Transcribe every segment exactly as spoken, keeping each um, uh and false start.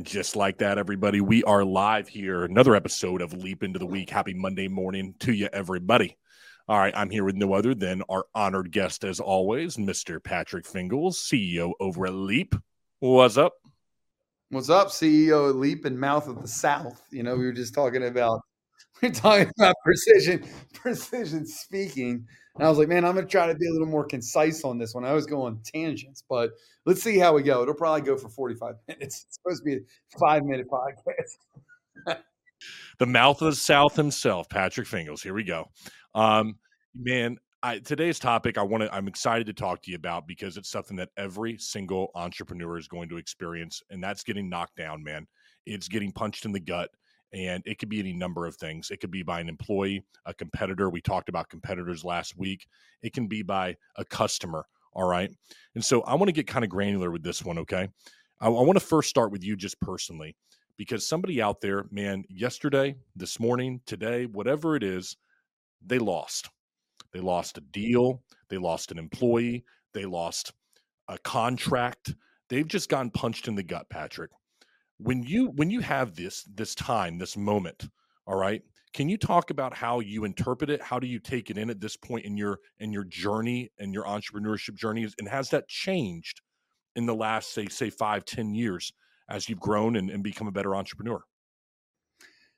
And just like that, everybody, we are live here. Another episode of Leap Into the Week. Happy Monday morning to you, everybody. All right, I'm here with no other than our honored guest, as always, Mister Patrick Fingles, C E O over at Leap. What's up? What's up, C E O at Leap and Mouth of the South? You know, we were just talking about we're talking about precision, precision speaking. And I was like, man, I'm going to try to be a little more concise on this one. I always go on tangents, but let's see how we go. It'll probably go for forty-five minutes. It's supposed to be a five-minute podcast. The mouth of the South himself, Patrick Fingles. Here we go. Um, man, I, today's topic I want to, I'm excited to talk to you about because it's something that every single entrepreneur is going to experience, and that's getting knocked down, man. It's getting punched in the gut. And it could be any number of things. It could be by an employee, a competitor. We talked about competitors last week. It can be by a customer, all right? And so I want to get kind of granular with this one, okay? I, I want to first start with you just personally, because somebody out there, man, yesterday, this morning, today, whatever it is, they lost. They lost a deal. They lost an employee. They lost a contract. They've just gotten punched in the gut, Patrick. When you when you have this this time, this moment, all right, can you talk about how you interpret it? How do you take it in at this point in your in your journey and your entrepreneurship journey? And has that changed in the last, say, say five, ten years as you've grown and, and become a better entrepreneur?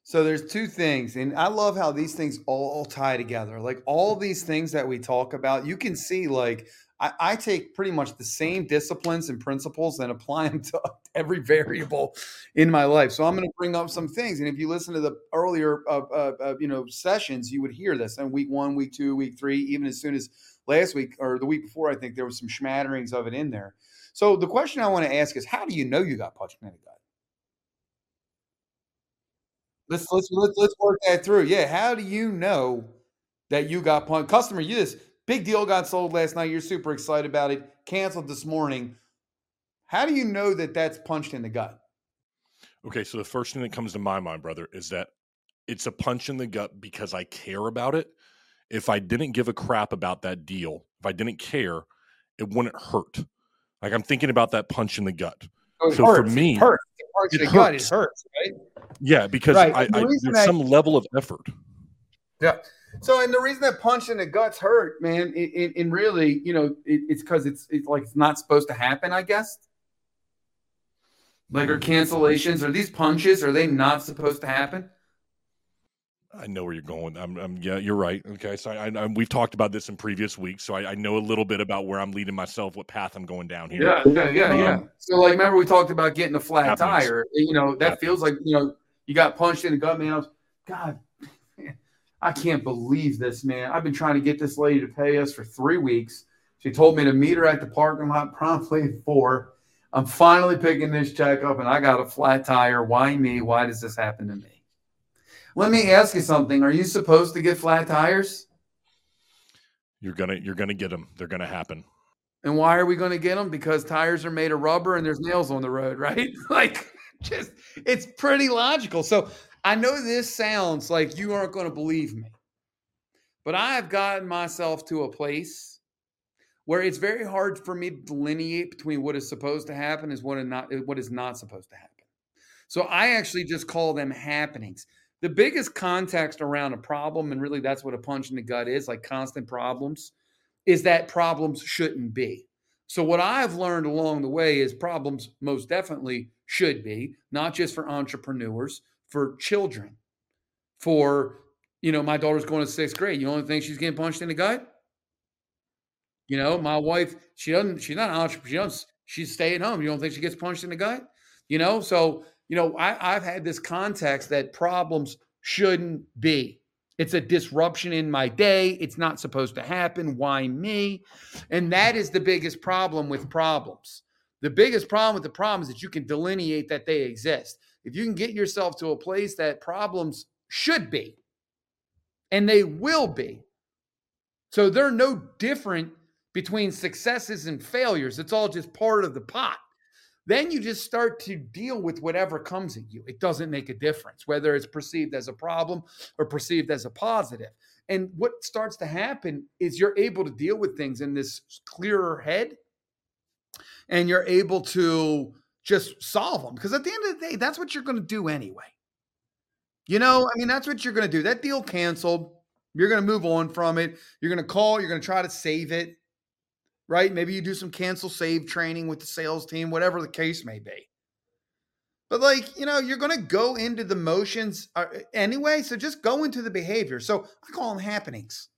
So there's two things, and I love how these things all tie together. Like all these things that we talk about, you can see like I, I take pretty much the same disciplines and principles and apply them to every variable in my life. So I'm going to bring up some things. And if you listen to the earlier, uh, uh, uh, you know, sessions, you would hear this in week one, week two, week three, even as soon as last week or the week before, I think there was some smatterings of it in there. So the question I want to ask is, how do you know you got punched in the gut? Let's, let's let's let's work that through. Yeah, how do you know that you got punched? Customer, you this big deal got sold last night. You're super excited about it. Canceled this morning. How do you know that that's punched in the gut? Okay, so the first thing that comes to my mind, brother, is that it's a punch in the gut because I care about it. If I didn't give a crap about that deal, if I didn't care, it wouldn't hurt. Like I'm thinking about that punch in the gut. So, so for me, it hurts. It, it, hurts. Gut, it hurts, right? Yeah, because right. I, the I, there's I, some level of effort. Yeah. So, and the reason that punch in the guts hurt, man, and really, you know, it, it's because it's it's like it's not supposed to happen, I guess. Like, are cancellations, are these punches, are they not supposed to happen? I know where you're going. I'm, I'm yeah, you're right. Okay, so I, I, we've talked about this in previous weeks, so I, I know a little bit about where I'm leading myself, what path I'm going down here. Yeah, yeah, yeah, um, yeah. So, like, remember we talked about getting a flat happens. tire. You know, that happens. Feels like, you know, you got punched in the gut, man. I was, God, man, I can't believe this, man. I've been trying to get this lady to pay us for three weeks. She told me to meet her at the parking lot promptly at four. I'm finally picking this check up, and I got a flat tire. Why me? Why does this happen to me? Let me ask you something. Are you supposed to get flat tires? You're gonna, you're gonna get them. They're gonna happen. And why are we gonna get them? Because tires are made of rubber and there's nails on the road, right? Like, just it's pretty logical. So I know this sounds like you aren't gonna believe me, but I have gotten myself to a place where it's very hard for me to delineate between what is supposed to happen is what is not, what is not supposed to happen. So I actually just call them happenings. The biggest context around a problem, and really that's what a punch in the gut is, like constant problems, is that problems shouldn't be. So what I've learned along the way is problems most definitely should be, not just for entrepreneurs, for children, for, you know, my daughter's going to sixth grade. You only think she's getting punched in the gut? You know, my wife, she doesn't, she's not an entrepreneur. She she's staying home. You don't think she gets punched in the gut? You know, so... You know, I, I've had this context that problems shouldn't be. It's a disruption in my day. It's not supposed to happen. Why me? And that is the biggest problem with problems. The biggest problem with the problem is that you can delineate that they exist. If you can get yourself to a place that problems should be, and they will be. So they're no different between successes and failures. It's all just part of the pot. Then you just start to deal with whatever comes at you. It doesn't make a difference, whether it's perceived as a problem or perceived as a positive. And what starts to happen is you're able to deal with things in this clearer head, and you're able to just solve them. Because at the end of the day, that's what you're going to do anyway. You know, I mean, that's what you're going to do. That deal canceled. You're going to move on from it. You're going to call. You're going to try to save it, right? Maybe you do some cancel save training with the sales team, whatever the case may be. But like, you know, you're going to go into the motions anyway. So just go into the behavior. So I call them happenings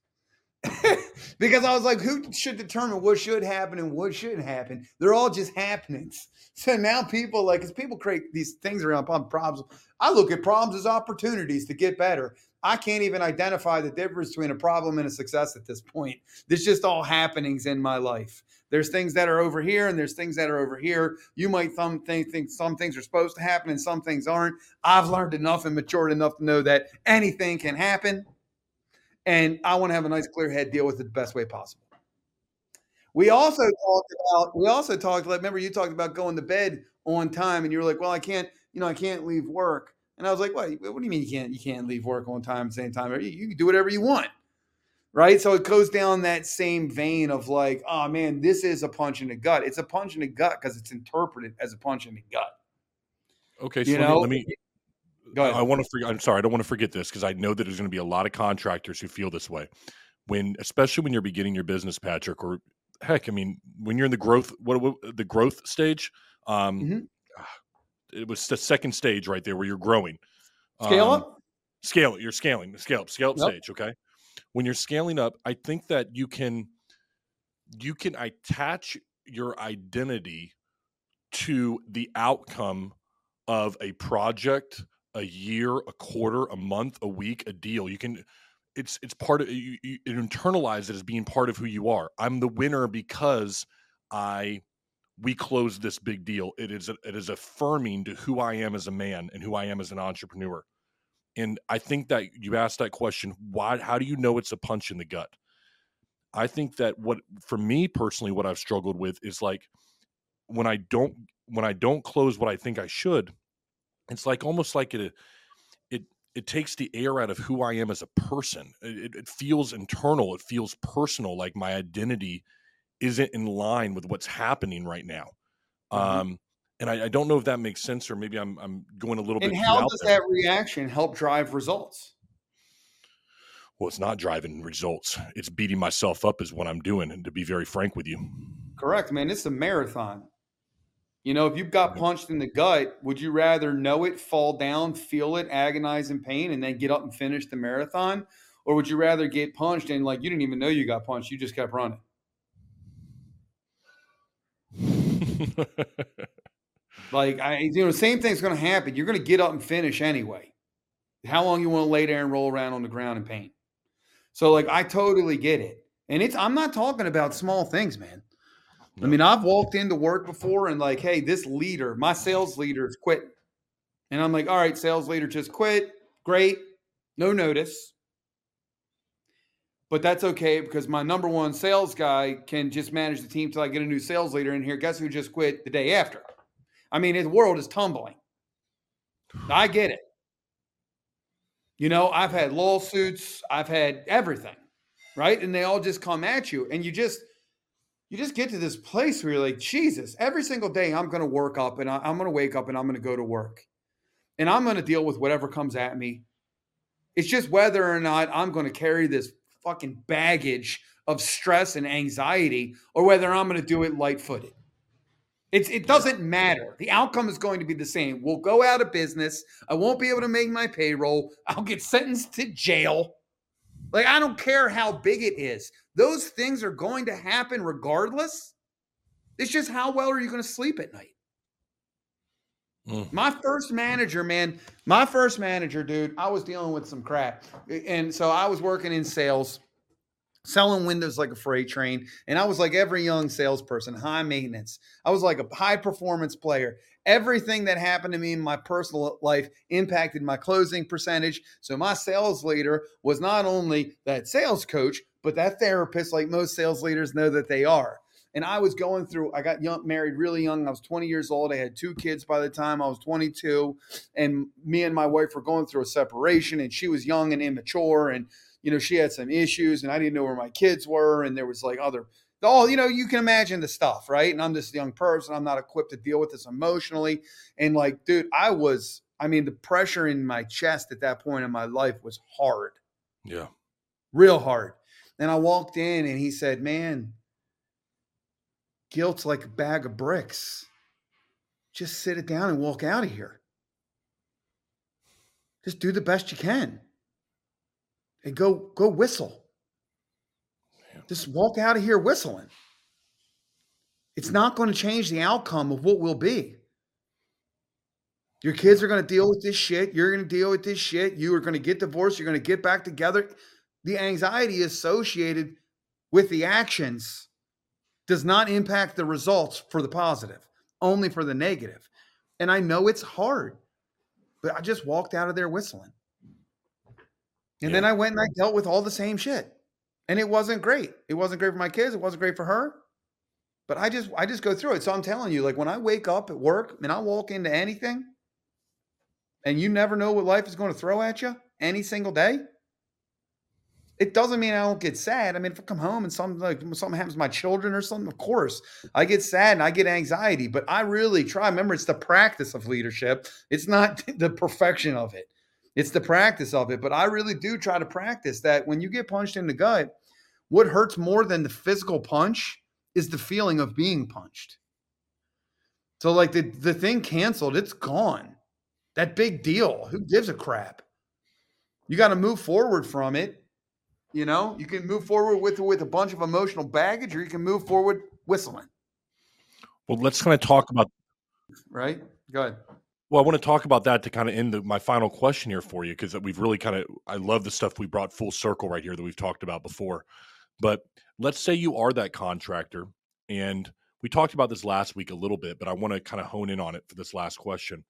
because I was like, who should determine what should happen and what shouldn't happen? They're all just happenings. So now people like, as people create these things around problems, I look at problems as opportunities to get better. I can't even identify the difference between a problem and a success at this point. There's just all happenings in my life. There's things that are over here and there's things that are over here. You might th- think, think some things are supposed to happen and some things aren't. I've learned enough and matured enough to know that anything can happen. And I want to have a nice clear head, deal with it the best way possible. We also talked about, we also talked about, remember you talked about going to bed on time and you were like, well, I can't, you know, I can't leave work. And I was like, what, what do you mean you can't, you can't leave work on time at the same time? You, you can do whatever you want, right? So it goes down that same vein of like, oh man, this is a punch in the gut. It's a punch in the gut because it's interpreted as a punch in the gut. Okay. So you let, know? Me, let me, go ahead. I want to, for, I'm sorry. I don't want to forget this because I know that there's going to be a lot of contractors who feel this way when, especially when you're beginning your business, Patrick, or heck, I mean, when you're in the growth, what, what the growth stage, um, mm-hmm. It was the second stage right there where you're growing. Scale um, up? Scale it. You're scaling. Scale up. Scale up yep. Stage, okay? When you're scaling up, I think that you can you can attach your identity to the outcome of a project, a year, a quarter, a month, a week, a deal. You can it's it's part of you, you internalize it as being part of who you are. I'm the winner because I we closed this big deal. It is, it is affirming to who I am as a man and who I am as an entrepreneur. And I think that you asked that question, why, how do you know it's a punch in the gut? I think that what, for me personally, what I've struggled with is like, when I don't, when I don't close what I think I should, it's like, almost like it, it, it takes the air out of who I am as a person. It, it feels internal. It feels personal. Like my identity isn't in line with what's happening right now. Mm-hmm. Um, and I, I don't know if that makes sense, or maybe I'm I'm going a little and bit. And how does that reaction help drive results? Well, it's not driving results. It's beating myself up is what I'm doing. And to be very frank with you. Correct, man. It's a marathon. You know, if you've got punched in the gut, would you rather know it, fall down, feel it, agonize in pain, and then get up and finish the marathon? Or would you rather get punched and like, you didn't even know you got punched. You just kept running. Like I, you know, same thing's going to happen. You're going to get up and finish anyway. How long you want to lay there and roll around on the ground in pain? So, like, I totally get it. And it's, I'm not talking about small things, man. No. I mean, I've walked into work before and like, hey, this leader, my sales leader is quitting. And I'm like, all right, sales leader just quit. Great. No notice. But that's okay because my number one sales guy can just manage the team till I get a new sales leader in here. Guess who just quit the day after? I mean, the world is tumbling. I get it. You know, I've had lawsuits. I've had everything, right? And they all just come at you. And you just you just get to this place where you're like, Jesus, every single day I'm going to work up and I, I'm going to wake up and I'm going to go to work. And I'm going to deal with whatever comes at me. It's just whether or not I'm going to carry this fucking baggage of stress and anxiety, or whether I'm going to do it light-footed. It's, it doesn't matter. The outcome is going to be the same. We'll go out of business. I won't be able to make my payroll. I'll get sentenced to jail. Like, I don't care how big it is. Those things are going to happen regardless. It's just how well are you going to sleep at night? My first manager, man, my first manager, dude, I was dealing with some crap. And so I was working in sales, selling windows like a freight train. And I was like every young salesperson, high maintenance. I was like a high performance player. Everything that happened to me in my personal life impacted my closing percentage. So my sales leader was not only that sales coach, but that therapist, like most sales leaders know that they are. And I was going through, I got young, married really young. I was twenty years old. I had two kids by the time I was twenty-two. And me and my wife were going through a separation and she was young and immature. And, you know, she had some issues and I didn't know where my kids were. And there was like other all, you know, you can imagine the stuff, right? And I'm this young person. I'm not equipped to deal with this emotionally. And like, dude, I was, I mean, the pressure in my chest at that point in my life was hard. Yeah. Real hard. And I walked in and he said, man, guilt's like a bag of bricks. Just sit it down and walk out of here. Just do the best you can. And go, go whistle. Man. Just walk out of here whistling. It's not going to change the outcome of what will be. Your kids are going to deal with this shit. You're going to deal with this shit. You are going to get divorced. You're going to get back together. The anxiety associated with the actions does not impact the results for the positive, only for the negative. And I know it's hard, but I just walked out of there whistling. And yeah. then I went and I dealt with all the same shit. And it wasn't great. It wasn't great for my kids. It wasn't great for her. But I just, I just go through it. So I'm telling you, like when I wake up at work and I walk into anything, and you never know what life is going to throw at you any single day, it doesn't mean I don't get sad. I mean, if I come home and something like something happens to my children or something, of course I get sad and I get anxiety, but I really try. Remember, it's the practice of leadership. It's not the perfection of it. It's the practice of it. But I really do try to practice that when you get punched in the gut, what hurts more than the physical punch is the feeling of being punched. So like the, the thing canceled, it's gone. That big deal. Who gives a crap? You got to move forward from it. You know, you can move forward with with a bunch of emotional baggage, or you can move forward whistling. Well, let's kind of talk about. Right? Go ahead. Well, I want to talk about that to kind of end the, my final question here for you, because we've really kind of, I love the stuff we brought full circle right here that we've talked about before. But let's say you are that contractor, and we talked about this last week a little bit, but I want to kind of hone in on it for this last question.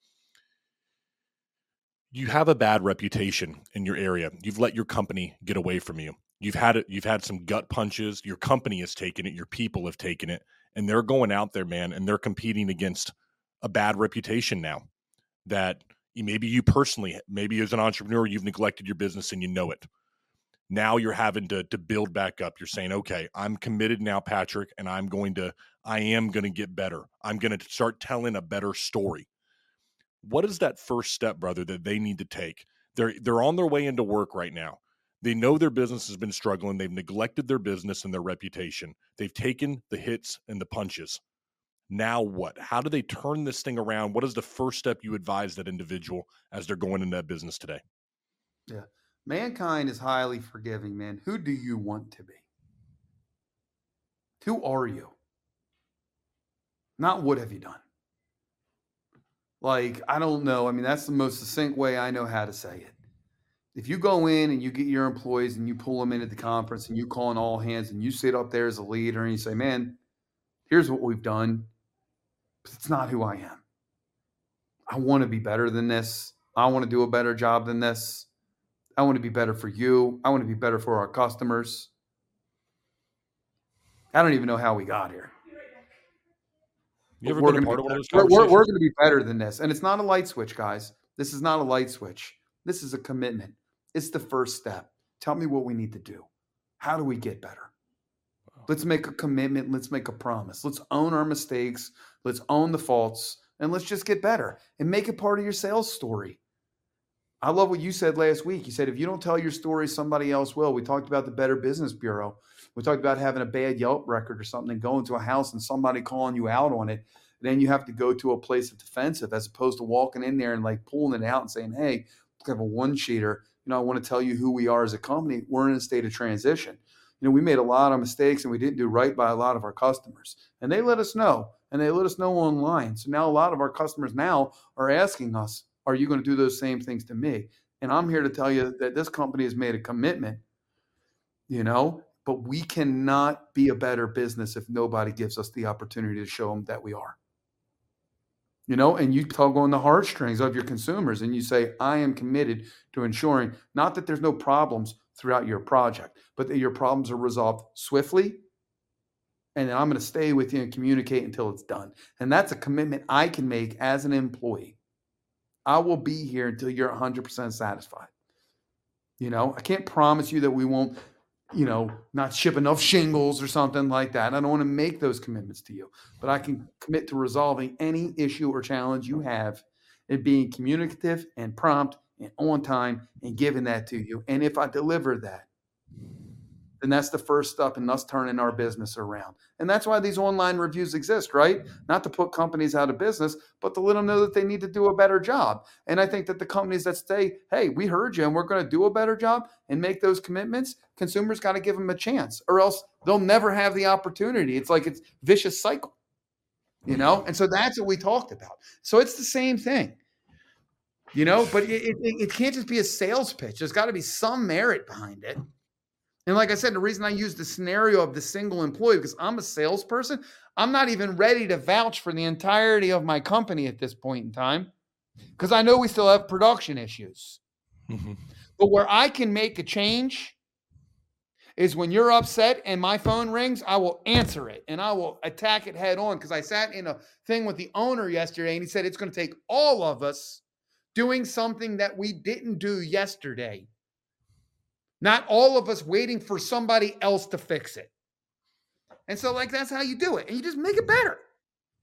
You have a bad reputation in your area. You've let your company get away from you. You've had it. You've had some gut punches. Your company has taken it. Your people have taken it, and they're going out there, man, and they're competing against a bad reputation now that maybe you personally, maybe as an entrepreneur, you've neglected your business and you know it. Now you're having to, to build back up. You're saying, okay, I'm committed now, Patrick, and I'm going to, I am going to get better. I'm going to start telling a better story. What is that first step, brother, that they need to take? They're they're on their way into work right now. They know their business has been struggling. They've neglected their business and their reputation. They've taken the hits and the punches. Now what? How do they turn this thing around? What is the first step you advise that individual as they're going into that business today? Yeah. Mankind is highly forgiving, man. Who do you want to be? Who are you? Not what have you done? Like, I don't know. I mean, that's the most succinct way I know how to say it. If you go in and you get your employees and you pull them into the conference and you call an all hands and you sit up there as a leader and you say, man, here's what we've done, but it's not who I am. I want to be better than this. I want to do a better job than this. I want to be better for you. I want to be better for our customers. I don't even know how we got here. You ever we're been a part be of one of those conversations? We're, we're, we're going to be better than this. And it's not a light switch, guys. This is not a light switch. This is a commitment. It's the first step. Tell me what we need to do. How do we get better? Wow. Let's make a commitment. Let's make a promise. Let's own our mistakes. Let's own the faults. And let's just get better and make it part of your sales story. I love what you said last week. You said, if you don't tell your story, somebody else will. We talked about the Better Business Bureau. We talked about having a bad Yelp record or something and going to a house and somebody calling you out on it. Then you have to go to a place of defensive as opposed to walking in there and like pulling it out and saying, hey, I have a one-sheeter. You know, I want to tell you who we are as a company. We're in a state of transition. You know, we made a lot of mistakes and we didn't do right by a lot of our customers. And they let us know, and they let us know online. So now a lot of our customers now are asking us, are you going to do those same things to me? And I'm here to tell you that this company has made a commitment, you know, but we cannot be a better business if nobody gives us the opportunity to show them that we are. You know, and you tug on the heartstrings of your consumers and you say, I am committed to ensuring not that there's no problems throughout your project, but that your problems are resolved swiftly. And then I'm going to stay with you and communicate until it's done. And that's a commitment I can make as an employee. I will be here until you're one hundred percent satisfied. You know, I can't promise you that we won't you know, not ship enough shingles or something like that. I don't want to make those commitments to you, but I can commit to resolving any issue or challenge you have and being communicative and prompt and on time and giving that to you. And if I deliver that, then that's the first step in us turning our business around. And that's why these online reviews exist, right? Not to put companies out of business, but to let them know that they need to do a better job. And I think that the companies that say, hey, we heard you and we're going to do a better job and make those commitments, consumers got to give them a chance or else they'll never have the opportunity. It's like it's vicious cycle, you know? And so that's what we talked about. So it's the same thing, you know, but it, it, it can't just be a sales pitch. There's got to be some merit behind it. And like I said, the reason I use the scenario of the single employee, because I'm a salesperson, I'm not even ready to vouch for the entirety of my company at this point in time, because I know we still have production issues. Mm-hmm. But where I can make a change is when you're upset and my phone rings, I will answer it and I will attack it head on, because I sat in a thing with the owner yesterday and he said, it's going to take all of us doing something that we didn't do yesterday. Not all of us waiting for somebody else to fix it. And so like, that's how you do it. And you just make it better.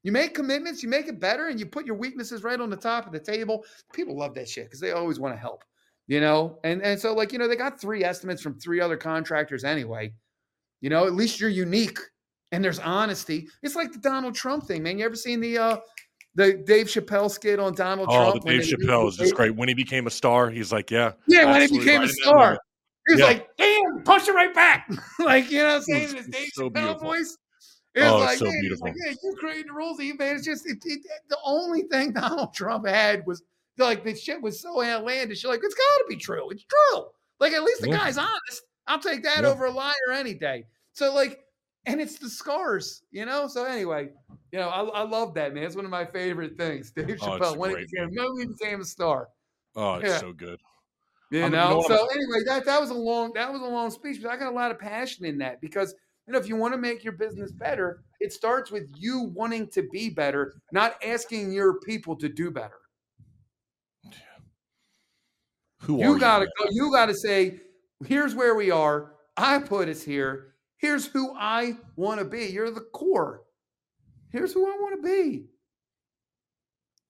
You make commitments, you make it better, and you put your weaknesses right on the top of the table. People love that shit because they always want to help, you know? And, and so like, you know, they got three estimates from three other contractors anyway. You know, at least you're unique and there's honesty. It's like the Donald Trump thing, man. You ever seen the, uh, The Dave Chappelle skit on Donald oh, Trump? Oh, the Dave Chappelle is just great. When he became a star, he's like, yeah. Yeah, when he became right a star. He was yeah. like, damn, punch it right back. like, you know what I'm saying? It's, it's Dave so Chappelle voice. It was oh, like, it's so beautiful. Like, yeah, you created the rules, man. It's just, it, it, the only thing Donald Trump had was, like, this shit was so outlandish. You're like, it's got to be true. It's true. Like, at least the yeah. guy's honest. I'll take that yeah. over a liar any day. So, like, and it's the scars, you know? So, anyway, you know, I, I love that, man. It's one of my favorite things. Dave oh, Chappelle, when he became no even Sam a star. Oh, it's yeah. so good. You know, so anyway, that, that was a long, that was a long speech, but I got a lot of passion in that because, you know, if you want to make your business better, it starts with you wanting to be better, not asking your people to do better. Yeah. Who you gotta go, you gotta say, here's where we are. I put us here. Here's who I want to be. You're the core. Here's who I want to be.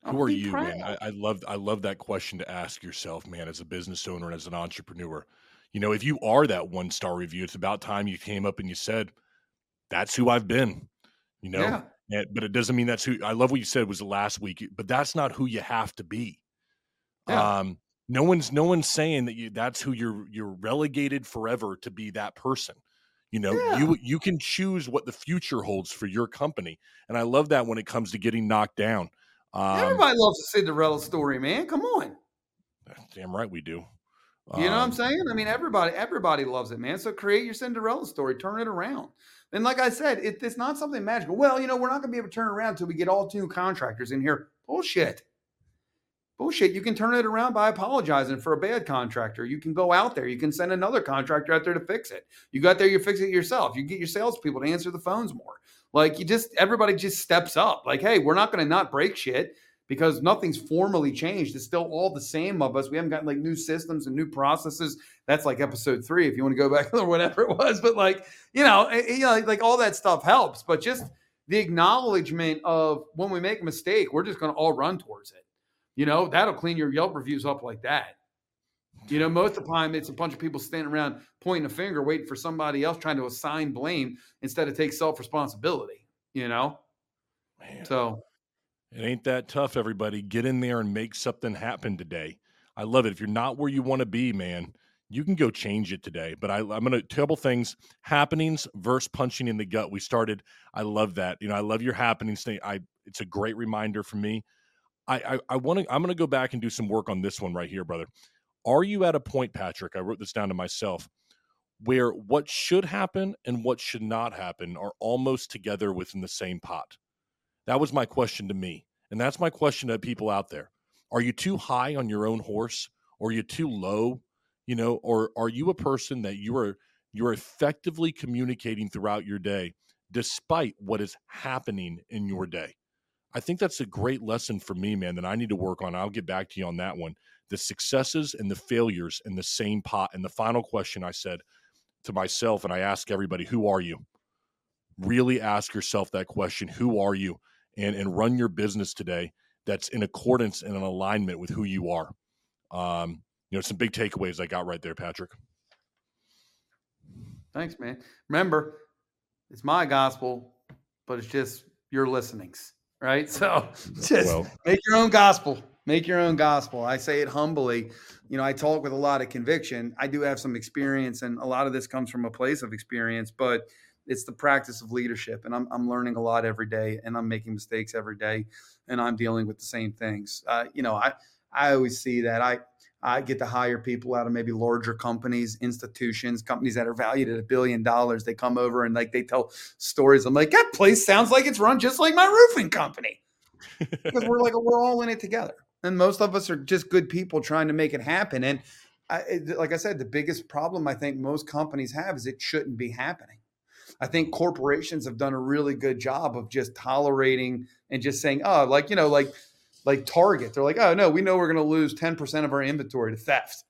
Who are you, man? I, I love I love that question to ask yourself, man, as a business owner and as an entrepreneur. You know, if you are that one-star review, it's about time you came up and you said, that's who I've been, you know? Yeah. And, but it doesn't mean that's who – I love what you said was the last week, but that's not who you have to be. Yeah. Um, no one's no one's saying that you that's who you're you're relegated forever to be that person. You know, yeah. you you can choose what the future holds for your company. And I love that when it comes to getting knocked down. Um, Everybody loves a Cinderella story, man. Come on. Damn right we do. Um, you know what I'm saying? I mean, everybody, everybody loves it, man. So create your Cinderella story, turn it around. And like I said, it, it's not something magical. Well, you know, we're not going to be able to turn it around until we get all two contractors in here. Bullshit. Bullshit. You can turn it around by apologizing for a bad contractor. You can go out there. You can send another contractor out there to fix it. You go out there, you fix it yourself. You get your salespeople to answer the phones more. Like you just, everybody just steps up. Like, hey, we're not going to not break shit because nothing's formally changed. It's still all the same of us. We haven't gotten like new systems and new processes. That's like episode three, if you want to go back or whatever it was. But like, you know, you know, like all that stuff helps. But just the acknowledgement of when we make a mistake, we're just going to all run towards it. You know, that'll clean your Yelp reviews up like that. You know, most of the time it's a bunch of people standing around pointing a finger, waiting for somebody else, trying to assign blame instead of take self-responsibility, you know? Man, so it ain't that tough, everybody. Get in there and make something happen today. I love it. If you're not where you want to be, man, you can go change it today. But I, I'm going to table things, happenings versus punching in the gut. We started. I love that. You know, I love your happenings thing. I, it's a great reminder for me. I, I, I want to, I'm going to go back and do some work on this one right here, brother. Are you at a point, Patrick, I wrote this down to myself, where what should happen and what should not happen are almost together within the same pot? That was my question to me. And that's my question to people out there. Are you too high on your own horse? Or are you too low? You know, or are you a person that you are you're effectively communicating throughout your day despite what is happening in your day? I think that's a great lesson for me, man, that I need to work on. I'll get back to you on that one. The successes and the failures in the same pot. And the final question I said, to myself and I ask everybody, who are you? Really ask yourself that question, who are you? And and run your business today that's in accordance and in alignment with who you are. Um, you know, some big takeaways I got right there, Patrick. Thanks, man. Remember, it's my gospel, but it's just your listenings, right? So just well, make your own gospel. Make your own gospel. I say it humbly. You know, I talk with a lot of conviction. I do have some experience, and a lot of this comes from a place of experience, but it's the practice of leadership. And I'm I'm learning a lot every day, and I'm making mistakes every day, and I'm dealing with the same things. Uh, you know, I, I always see that. I, I get to hire people out of maybe larger companies, institutions, companies that are valued at a billion dollars. They come over and like they tell stories. I'm like, that place sounds like it's run just like my roofing company. Because we're like, we're all in it together. And most of us are just good people trying to make it happen. And I, like I said, the biggest problem I think most companies have is it shouldn't be happening. I think corporations have done a really good job of just tolerating and just saying, oh, like, you know, like, like Target. They're like, oh, no, we know we're going to lose ten percent of our inventory to theft.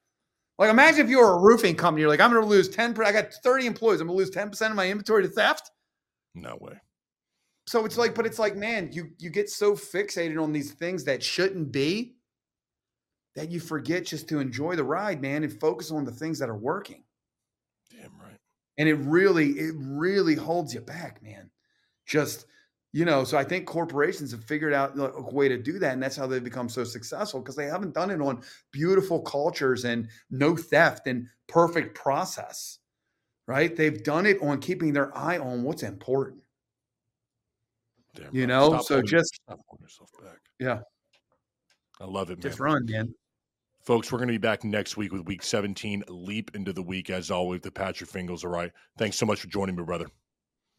Like, imagine if you were a roofing company. You're like, I'm going to lose ten percent. I got thirty employees. I'm going to lose ten percent of my inventory to theft. No way. So it's like, but it's like, man, you you get so fixated on these things that shouldn't be that you forget just to enjoy the ride, man, and focus on the things that are working. Damn right. And it really, it really holds you back, man. Just, you know, so I think corporations have figured out a way to do that. And that's how they've become so successful, because they haven't done it on beautiful cultures and no theft and perfect process, right? They've done it on keeping their eye on what's important. Damn, you know, stop so holding, just stop holding yourself back. Yeah. I love it, man. Just run, man. Folks, we're going to be back next week with week seventeen, Leap Into the Week. As always, the Patrick Fingles. All right. Thanks so much for joining me, brother.